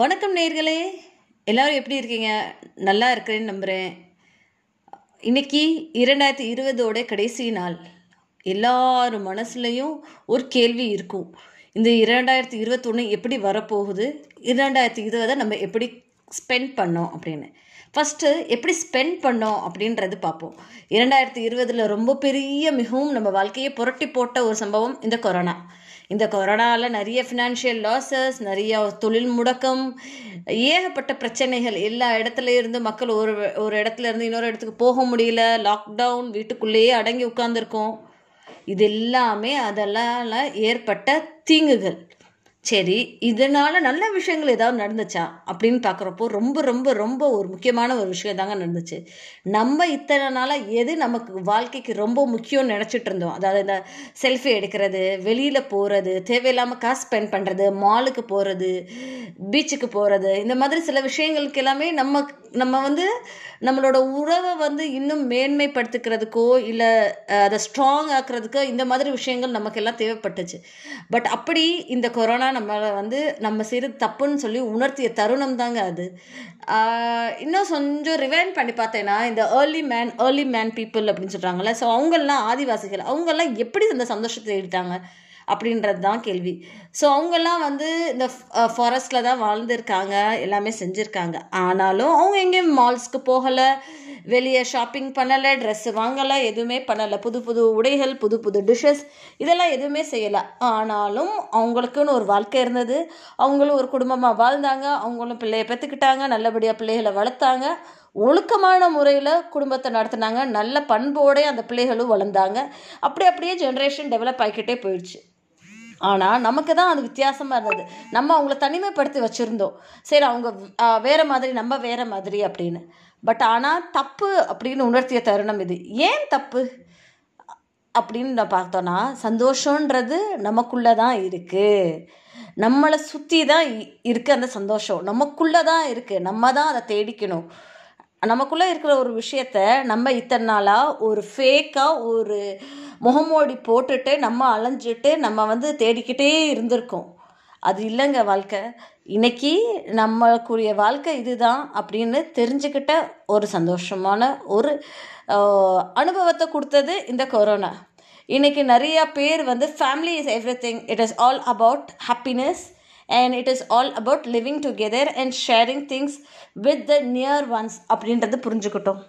வணக்கம் நேயர்களே, எல்லோரும் எப்படி இருக்கீங்க? நல்லா இருக்கிறேன்னு நம்புகிறேன். இன்றைக்கி 2020 கடைசி நாள். எல்லார் மனசுலையும் ஒரு கேள்வி இருக்கும், இந்த 2021 எப்படி வரப்போகுது, 2020 நம்ம எப்படி ஸ்பெண்ட் பண்ணோம் அப்படின்னு. ஃபஸ்ட்டு எப்படி ஸ்பெண்ட் பண்ணோம் அப்படின்றது பார்ப்போம். 2020 ரொம்ப பெரிய மிகவும் நம்ம வாழ்க்கையை புரட்டி போட்ட ஒரு சம்பவம் இந்த கொரோனா. இந்த கொரோனாவில் நிறைய ஃபினான்ஷியல் லாஸஸ், நிறையா தொழில் முடக்கம், ஏகப்பட்ட பிரச்சனைகள். எல்லா இடத்துல இருந்து மக்கள் ஒரு இடத்துல இருந்து இன்னொரு இடத்துக்கு போக முடியல, லாக்டவுன், வீட்டுக்குள்ளேயே அடங்கி உட்கார்ந்துருக்கோம். இது எல்லாமே அதெல்லாம் ஏற்பட்ட தீங்குகள். சரி, இதனால் நல்ல விஷயங்கள் ஏதாவது நடந்துச்சா அப்படின்னு பார்க்குறப்போ ரொம்ப ரொம்ப ரொம்ப ஒரு முக்கியமான ஒரு விஷயம் தாங்க நடந்துச்சு. நம்ம இத்தனை நாளாக எது நமக்கு வாழ்க்கைக்கு ரொம்ப முக்கியம்னு நினச்சிட்டு இருந்தோம், அதாவது இந்த செல்ஃபி எடுக்கிறது, வெளியில் போகிறது, தேவையில்லாமல் காசு ஸ்பெண்ட் பண்ணுறது, மாலுக்கு போகிறது, பீச்சுக்கு போகிறது, இந்த மாதிரி சில விஷயங்களுக்கு எல்லாமே நம்ம நம்மளோட உறவை இன்னும் மேன்மைப்படுத்துக்கிறதுக்கோ இல்லை அதை ஸ்ட்ராங் ஆக்குறதுக்கோ இந்த மாதிரி விஷயங்கள் நமக்கெல்லாம் தேவைப்பட்டுச்சு. பட் அப்படி இந்த கொரோனா நம்மளை நம்ம செய்கிறது தப்புன்னு சொல்லி உணர்த்திய தருணம் தாங்க அது. இன்னும் கொஞ்சம் ரிவைண்ட் பண்ணி பார்த்தேன்னா, இந்த ஏர்லி மேன் பீப்புள் அப்படின்னு சொல்கிறாங்கல்ல, ஸோ அவங்கெல்லாம் ஆதிவாசிகள், அவங்கெல்லாம் எப்படி அந்த சந்தோஷத்தை எடுத்தாங்க அப்படின்றது தான் கேள்வி. ஸோ அவங்கெல்லாம் இந்த ஃபாரஸ்ட்டில் தான் வாழ்ந்துருக்காங்க, எல்லாமே செஞ்சுருக்காங்க. ஆனாலும் அவங்க எங்கேயும் மால்ஸ்க்கு போகலை, வெளியே ஷாப்பிங் பண்ணலை, ட்ரெஸ்ஸு வாங்கலை, எதுவுமே பண்ணலை. புது புது உடைகள், புது புது டிஷ்ஷஸ், இதெல்லாம் எதுவுமே செய்யலை. ஆனாலும் அவங்களுக்குன்னு ஒரு வாழ்க்கை இருந்தது. அவங்களும் ஒரு குடும்பமாக வாழ்ந்தாங்க, அவங்களும் பிள்ளையை பெற்றுக்கிட்டாங்க, நல்லபடியாக பிள்ளைகளை வளர்த்தாங்க, ஒழுக்கமான முறையில் குடும்பத்தை நடத்தினாங்க, நல்ல பண்போடே அந்த பிள்ளைகளும் வளர்ந்தாங்க. அப்படியே ஜென்ரேஷன் டெவலப் ஆகிக்கிட்டே போயிடுச்சு. ஆனால் நமக்கு தான் அது வித்தியாசமாக இருந்தது. நம்ம அவங்கள தனிமைப்படுத்தி வச்சுருந்தோம், சரி அவங்க வேறு மாதிரி, நம்ம வேறு மாதிரி அப்படின்னு. பட் ஆனால் தப்பு அப்படின்னு உணர்த்திய தருணம் இது. ஏன் தப்பு அப்படின்னு நான் பார்த்தோன்னா, சந்தோஷன்றது நமக்குள்ளே தான் இருக்குது, நம்மளை சுற்றி தான் இருக்குது. அந்த சந்தோஷம் நமக்குள்ளே தான் இருக்குது, நம்ம தான் அதை தேடிக்கணும். நமக்குள்ளே இருக்கிற ஒரு விஷயத்த நம்ம இத்தனை நாளாக ஒரு ஃபேக்காக ஒரு முகமோடி போட்டுட்டு நம்ம அலைஞ்சிட்டு நம்ம தேடிக்கிட்டே இருந்திருக்கோம். அது இல்லைங்க வாழ்க்கை. இன்றைக்கி நம்மளுக்குரிய வாழ்க்கை இதுதான் அப்படின்னு தெரிஞ்சுக்கிட்ட ஒரு சந்தோஷமான ஒரு அனுபவத்தை கொடுத்தது இந்த கொரோனா. இன்றைக்கி நிறையா பேர் family is everything, it is all about happiness and it is all about living together and sharing things with the near ones அப்படின்றது புரிஞ்சுக்கிட்டோம்.